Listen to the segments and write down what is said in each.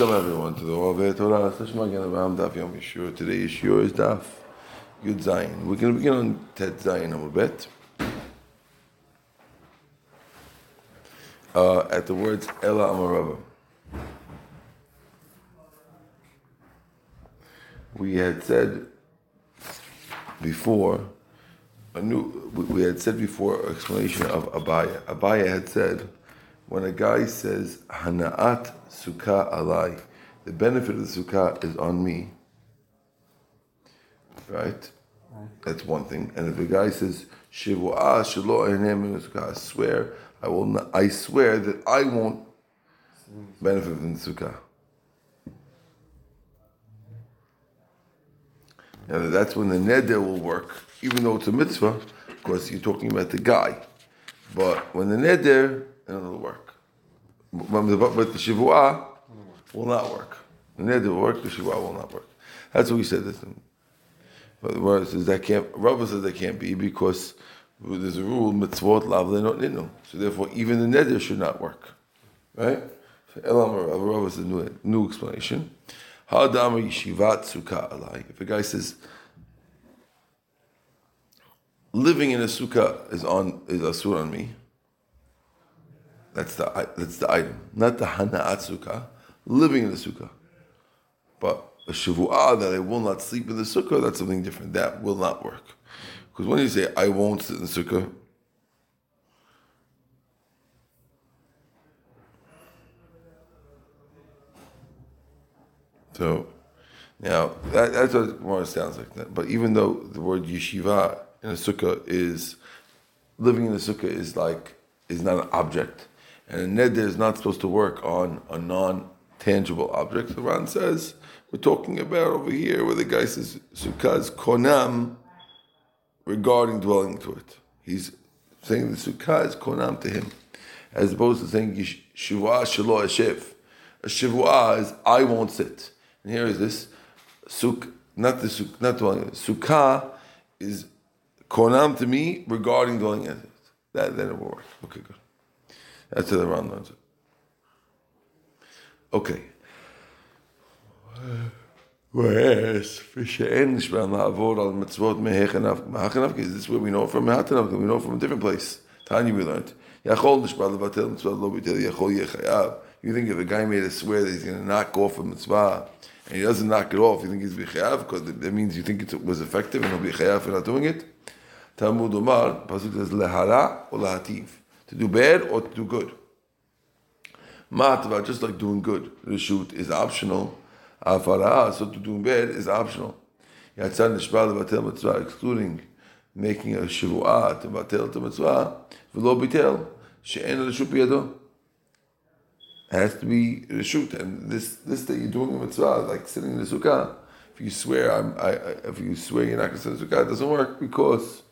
Welcome everyone to the HaVaY Torah. Ram Daf Yom Yeshua. Today Yeshua is Daf Yud Zayin. We're going to begin on Ted Zayin Amorbet. At the words Ella Amaravah. We had said before, explanation of Abayah. Abayah had said, when a guy says, Hana'at sukkah alai, the benefit of the sukkah is on me. Right? That's one thing. And if a guy says, Shivuah, shelo enem min sukkah, I swear that I won't benefit from the sukkah. Now that's when the neder will work. Even though it's a mitzvah, of course you're talking about the guy. But when the neder, then it'll work. But the Shivuah will not work. The neder will work, the Shivuah will not work. That's what we said. But the word says that can't be, because there's a rule, mitzvot lav le'enot ninu. So therefore, even the neder should not work. Right? So Ella Amaravah is a new explanation. Ha-adam ha-yeshivat sukkah alai. If a guy says, living in a sukkah is asur on me. That's the item, not the Hana'at sukkah. Living in the sukkah, but a shivu'ah that I will not sleep in the sukkah. That's something different. That will not work, because when you say I won't sit in the sukkah, so now that's what more sounds like that. But even though the word yeshiva in a sukkah is living in the sukkah is not an object, and a neder is not supposed to work on a non-tangible object. The Ran says we're talking about over here where the guy says sukkah's konam regarding dwelling to it. He's saying the sukkah is konam to him, as opposed to saying shivuah shelo eshev. A shivuah is I won't sit. And here is this suk, not the suk, not dwelling. Sukkah is konam to me regarding dwelling in it. Then it will work. Okay, good. That's how the Ran learns it. Okay. Is this where we know from? We know from a different place. Tanya we learned. You think if a guy made a swear that he's going to knock off a mitzvah, and he doesn't knock it off, you think he's Chayav, because that means you think it was effective, and he'll be Chayav for not doing it? Talmud Omar, pasuk says, l'hara o l'hativ. To do bad or to do good. Matva, just like doing good, Rishut is optional. Afara, so to do bad is optional. Yatzan nishbar levatel mitzvah, excluding making a shivu'ah to batel to mitzvah, v'lo bitel, she'en Rishut biyado. It has to be Rishut, and this that you're doing a mitzvah, like sitting in the sukkah. If you swear, you're not going to sit in the sukkah, it doesn't work, because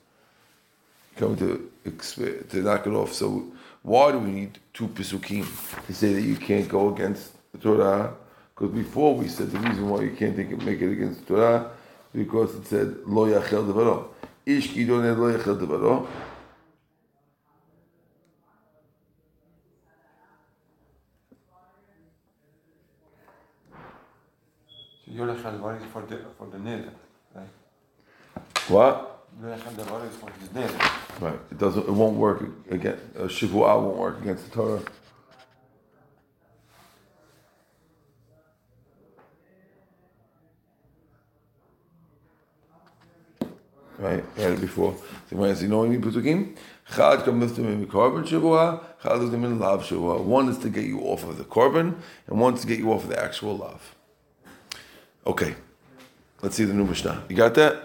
coming to knock it off. So why do we need two Pesukim to say that you can't go against the Torah? Because before we said the reason why you can't make it against the Torah, because it said lo yachel devaro. Ish ki doneh lo yachel devaro. So yo yachel devaro is for the neder, right? What? Right, it won't work against Shivu'ah won't work against the Torah. Right, I had it before. So when I say, you know what I mean, Pesukim? Chad kam liftim in the carbon Shivu'ah, Chad liftim in lav Shivu'ah. One is to get you off of the carbon, and one is to get you off of the actual lav. Okay, let's see the new Mishnah. You got that?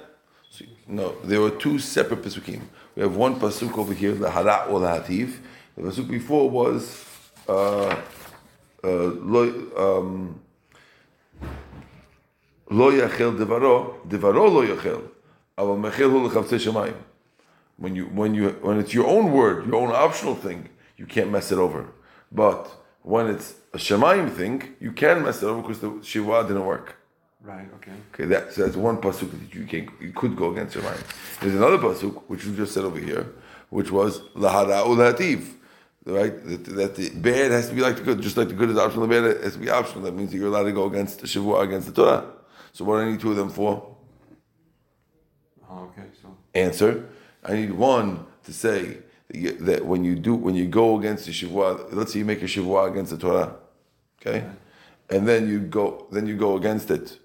No, there were two separate Pesukim. We have one pasuk over here, l'hara o l'hativ. The pasuk before was lo yachel devaro lo yachel, aval mechel hu l'chavtzei shamayim. When it's your own word, your own optional thing, you can't mess it over. But when it's a shamayim thing, you can mess it over because the shiva didn't work. Right, okay. Okay, that's one pasuk that you could go against your mind. There's another pasuk, which you just said over here, which was, l'hara o l'hativ. right? That the bad has to be like the good, just like the good is optional, the bad has to be optional. That means you're allowed to go against the Shivuah, against the Torah. So what do I need two of them for? Okay, so answer: I need one to say that when you go against the Shivuah, let's say you make a Shivuah against the Torah, okay, and then you go against it.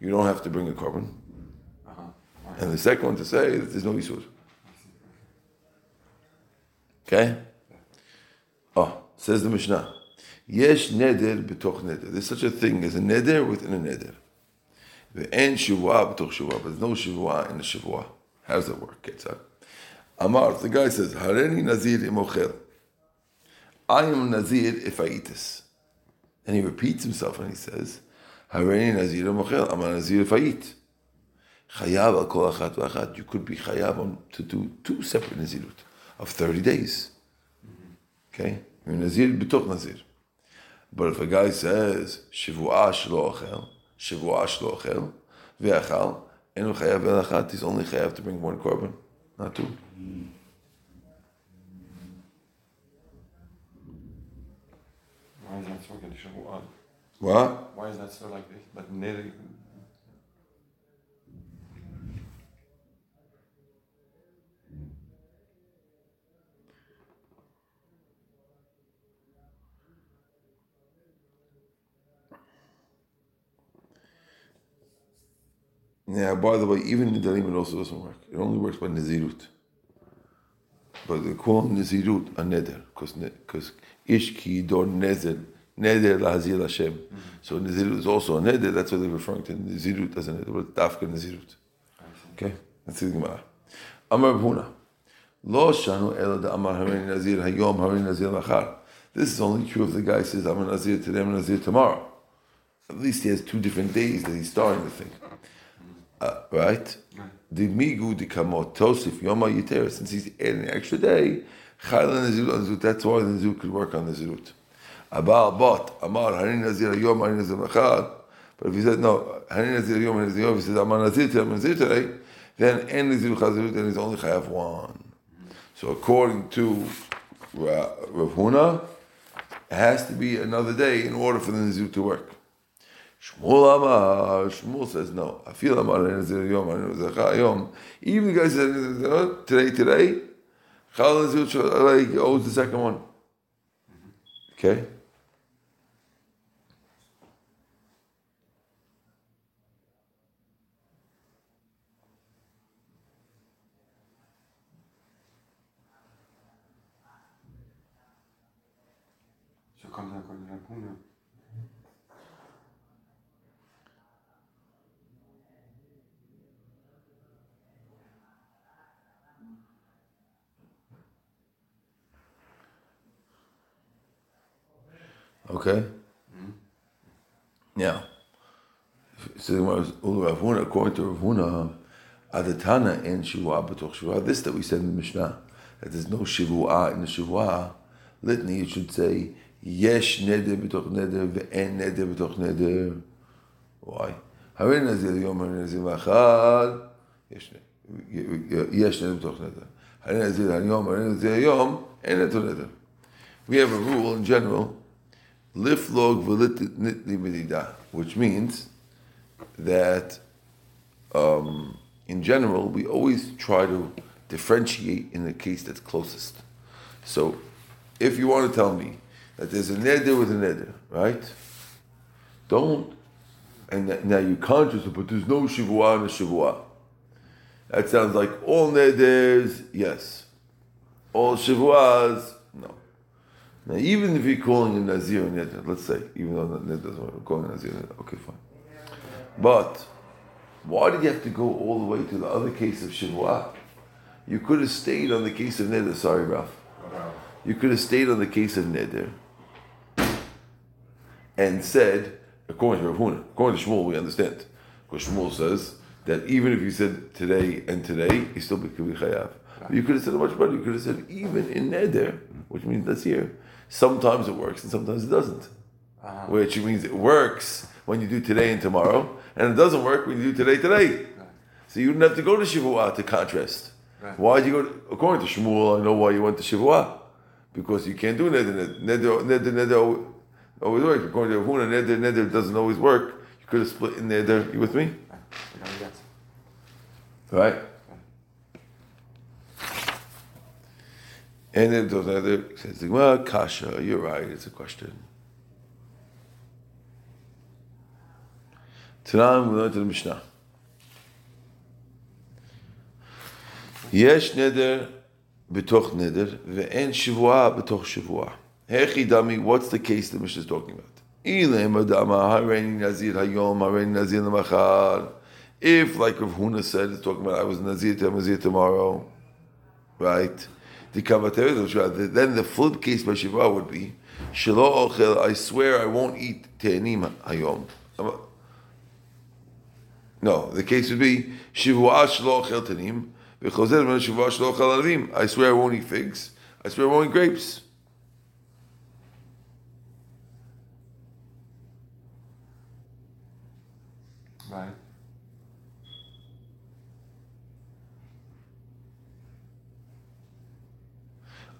You don't have to bring a carbon. Uh-huh. And the second one to say that there's no isur. Okay. Oh, says the Mishnah, Yesh neder b'toch neder. There's such a thing as a neder within a neder. Ve'en shivuah b'toch shivuah. But there's no shivuah in the shivuah. How does that work? Ketzar. Amar, the guy says, Harin nazir im ochel. I am nazir if I eat this. And he repeats himself and he says, Harin nazir im ochel. I'm a nazir if I eat. Chayav al kol achat v'achat. You could be chayav to do two separate nizirut of 30 days. Okay, nazir b'toch nazir. But if a guy says shivuah shelo ochel, ve'achal, eno chayav elachat, he's only chayav to bring one korban, not two. Why is that so like shivuah? What? Why is that so like this? But neder. Yeah, by the way, even in the Dalim it also doesn't work. It only works by Nezirut. But they call Nezirut a neder, because Ish ki dor nezer, neder lahazir Hashem. So Nezirut is also a neder, that's what they're referring to. Nezirut as a neder, but Dafka Nezirut. Okay? That's the Gemara. Amar Rav Huna. Lo shanu ela da amar harin azir hayom, harin azir lachar. This is only true if the guy says, I'm a nazir today, I'm a nazir tomorrow. At least he has 2 different days that he's starting the thing. Right? The migu di kamot tosif yoma yitera. Since he's adding an extra day, that's why the nazirut could work on the nazirut. Abal bot amar harin nazir yom harin nazir machad. But if he said no, harin nazir yom harin nazir, if he says I'm nazir today, then en nazirut chazirut, and he's only chayav one. So according to Rav Huna, it has to be another day in order for the nazirut to work. Shmuel says no. Even the guy says today. He owes the second one. Okay. So comes out going to Rav okay? Now, according to Rav Huna, Adatana and Shivuah b'toch Shivuah, this that we said in the Mishnah, that there's no Shivuah in the Shivuah litany, you should say, Yesh neder b'toch neder, ve'en neder b'toch neder. Why? Harin azir yom harin azir machad, yesh neder b'toch neder. Harin azir harin yom, en neder neder. We have a rule in general, Liflog v'lit nitli medida, which means that in general we always try to differentiate in the case that's closest. So, if you want to tell me that there's a neder with a neder, right? Don't, and now you're conscious of, but there's no shivuah and a shivuah. That sounds like all neders, yes. All shivuahs, no. Now, even if you're calling a nazir and neder, let's say, even though that doesn't work, we're calling a nazir and neder, okay, fine. But why did you have to go all the way to the other case of Shivuah? You could have stayed on the case of neder. Sorry, Ralph. You could have stayed on the case of neder and said, according to Rav Huna, according to Shmuel, we understand. Because Shmuel says that even if you said today and today, you still could be chayav. You could have said much better. You could have said even in neder, which means that's here. Sometimes it works and sometimes it doesn't. Uh-huh. Which means it works when you do today and tomorrow, and it doesn't work when you do today. Right. So you didn't have to go to Shivuah to contrast. Right. Why did you go to, according to Shmuel, I know why you went to Shivuah. because you can't do neder. Neder always works. According to Rav Huna, neder doesn't always work. You could have split in neder. You with me? Right? And then those other says, well, kasha, you're right, it's a question. Tonight we learn to the Mishnah. Yesh neder b'toch neder ve'en shivuah b'toch shivuah. Hechi dami, what's the case the Mishnah is talking about? Ilem adama harin azir hayom harin azir lemachar. If, like Rav Huna said, it's talking about I was nazir today, I'm nazir tomorrow, right? Then the flip case by Shiva would be, Shelo ochel, I swear I won't eat te'anim hayom. No, the case would be, Shivu'a shelo ochel te'anim, v'chozer ben Shivu'a shelo ochel alavim. I swear I won't eat figs, I swear I won't eat grapes. Right.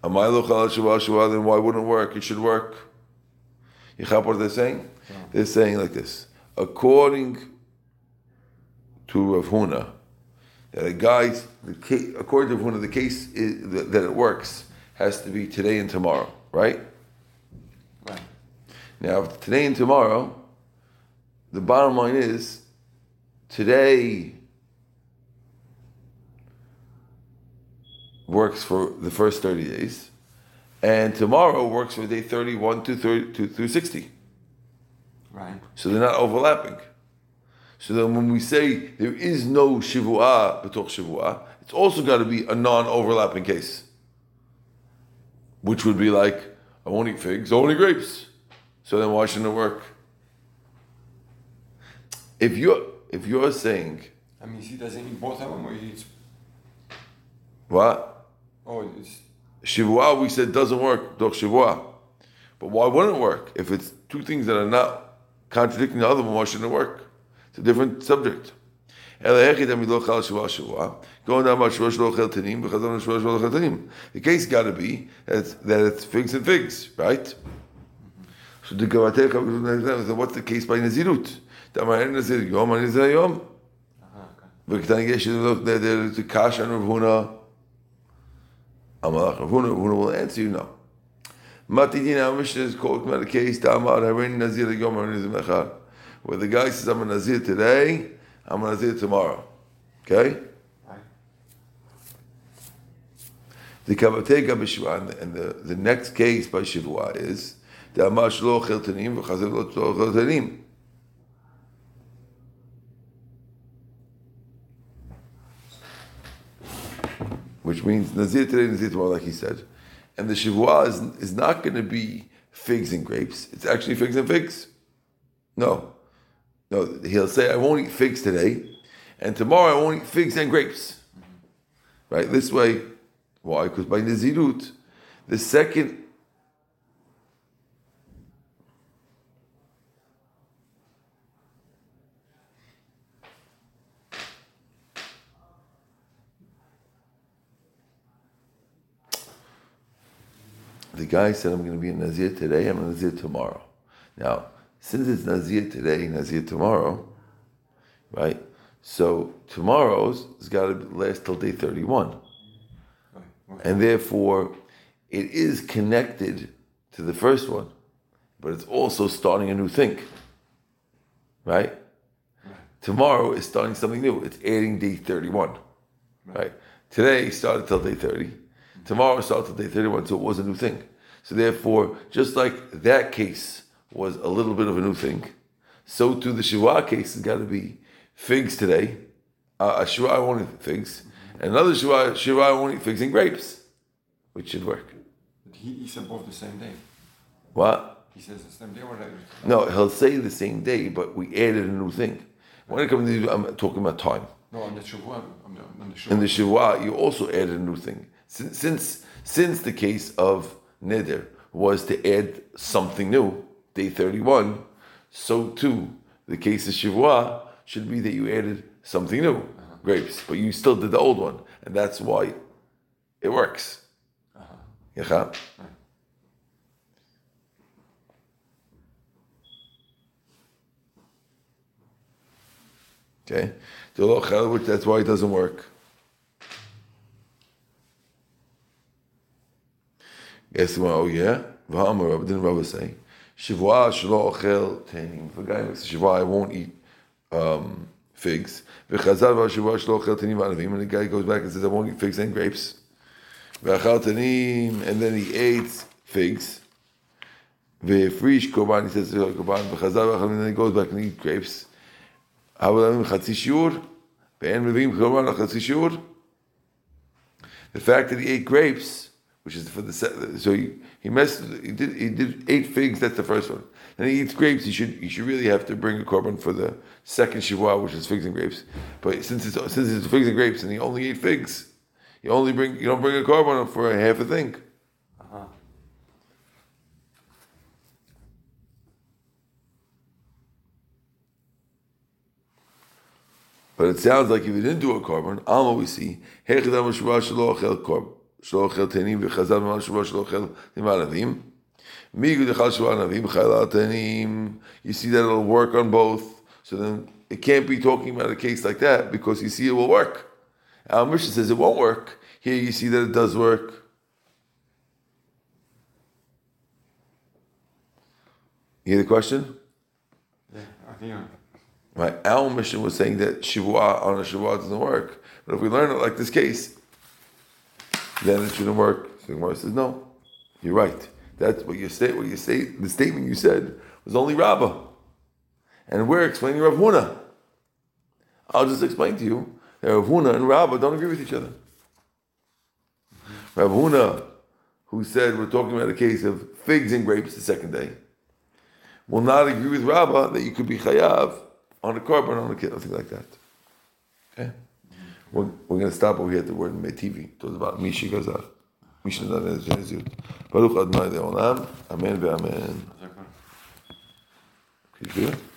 Then why wouldn't it work? It should work. You know what they're saying? Yeah. They're saying like this. According to Rav Huna, that a guy's, according to Rav Huna, the case is, that it works has to be today and tomorrow, right? Right. Now, if today and tomorrow, the bottom line is today works for the first 30 days, and tomorrow works for day 31 through 60. Right. So they're not overlapping. So then when we say there is no shivuah b'toch shivuah, it's also got to be a non-overlapping case, which would be like, I won't eat figs, I won't eat grapes. So then why shouldn't it work? If you're saying... I mean, he doesn't eat both of them, or he eats... What? Oh, Shivuah, we said, doesn't work, Doch Shivuah. But why wouldn't it work? If it's two things that are not contradicting the other one, why shouldn't it work? It's a different subject. The case got to be that it's figs and figs, right? So the what's the case by Nezirut? Rav Huna will answer you now. Matidina Mishnah is called a case where the guy says, I'm a nazir today, I'm a nazir tomorrow. Okay? And the next case by Shivuah is which means nazir today, nazir tomorrow, like he said. And the shivuah is not going to be figs and grapes. It's actually figs and figs. No, he'll say, I won't eat figs today, and tomorrow I won't eat figs and grapes. Right, this way. Why? Because by nizirut, the second... The guy said, I'm going to be a nazir today, I'm a nazir tomorrow. Now, since it's nazir today, nazir tomorrow, right? So tomorrow's has got to last till day 31. And therefore, it is connected to the first one, but it's also starting a new thing, right? Tomorrow is starting something new. It's adding day 31, right? Today started till day 30. Tomorrow starts at day 31, so it was a new thing. So therefore, just like that case was a little bit of a new thing, so too the Shivuah case has got to be figs today, Shivuah I won't eat figs, and another Shivuah I won't eat figs and grapes, which should work. He said both the same day. What? He says the same day or whatever. No, he'll say the same day, but we added a new thing. When it comes to, I'm talking about time. No, on the Shivuah. In the Shivuah, you also added a new thing. Since the case of neder was to add something new, day 31, so too the case of shivuah should be that you added something new, grapes, but you still did the old one, and that's why it works. Okay? That's why it doesn't work. Guess what? Oh yeah. But didn't Rabbah say? Shivuah shelo ochel tainim. If a guy makes a Shivuah, I won't eat figs. And the guy goes back and says, I won't eat figs and grapes. And then he ate figs. V'frish korban, he says korban. And then he goes back and eats grapes. The fact that he ate grapes, which is for the so he messed. He did 8 figs. That's the first one. Then he eats grapes. You should really have to bring a carbon for the second Shivuah, which is figs and grapes. But since it's figs and grapes, and he only ate figs, you don't bring a carbon for a half a thing. Uh-huh. But it sounds like if you didn't do a carbon, I'll always see hechadam Shivuah shelo ochel carbon. You see that it'll work on both. So then it can't be talking about a case like that because you see it will work. Our Mishnah says it won't work. Here you see that it does work. You hear the question? Yeah, I think right. Our Mishnah was saying that Shivuah on a Shivuah doesn't work. But if we learn it like this case, then it shouldn't work. So the Gemara says, no, you're right. That's what you say. What you say, the statement you said was only Rabbah, and we're explaining Rav Huna. I'll just explain to you that Rav Huna and Rabbah don't agree with each other. Rav Huna, who said we're talking about a case of figs and grapes the second day, will not agree with Rabbah that you could be Chayav on a carbon on a kid, nothing like that. Okay. We're going to stop over here at the word metivi. It was about Mishi Gazar. Mishnah Nezirut. Baruch Adonai Le'olam. Amen ve'amen. Okay, good.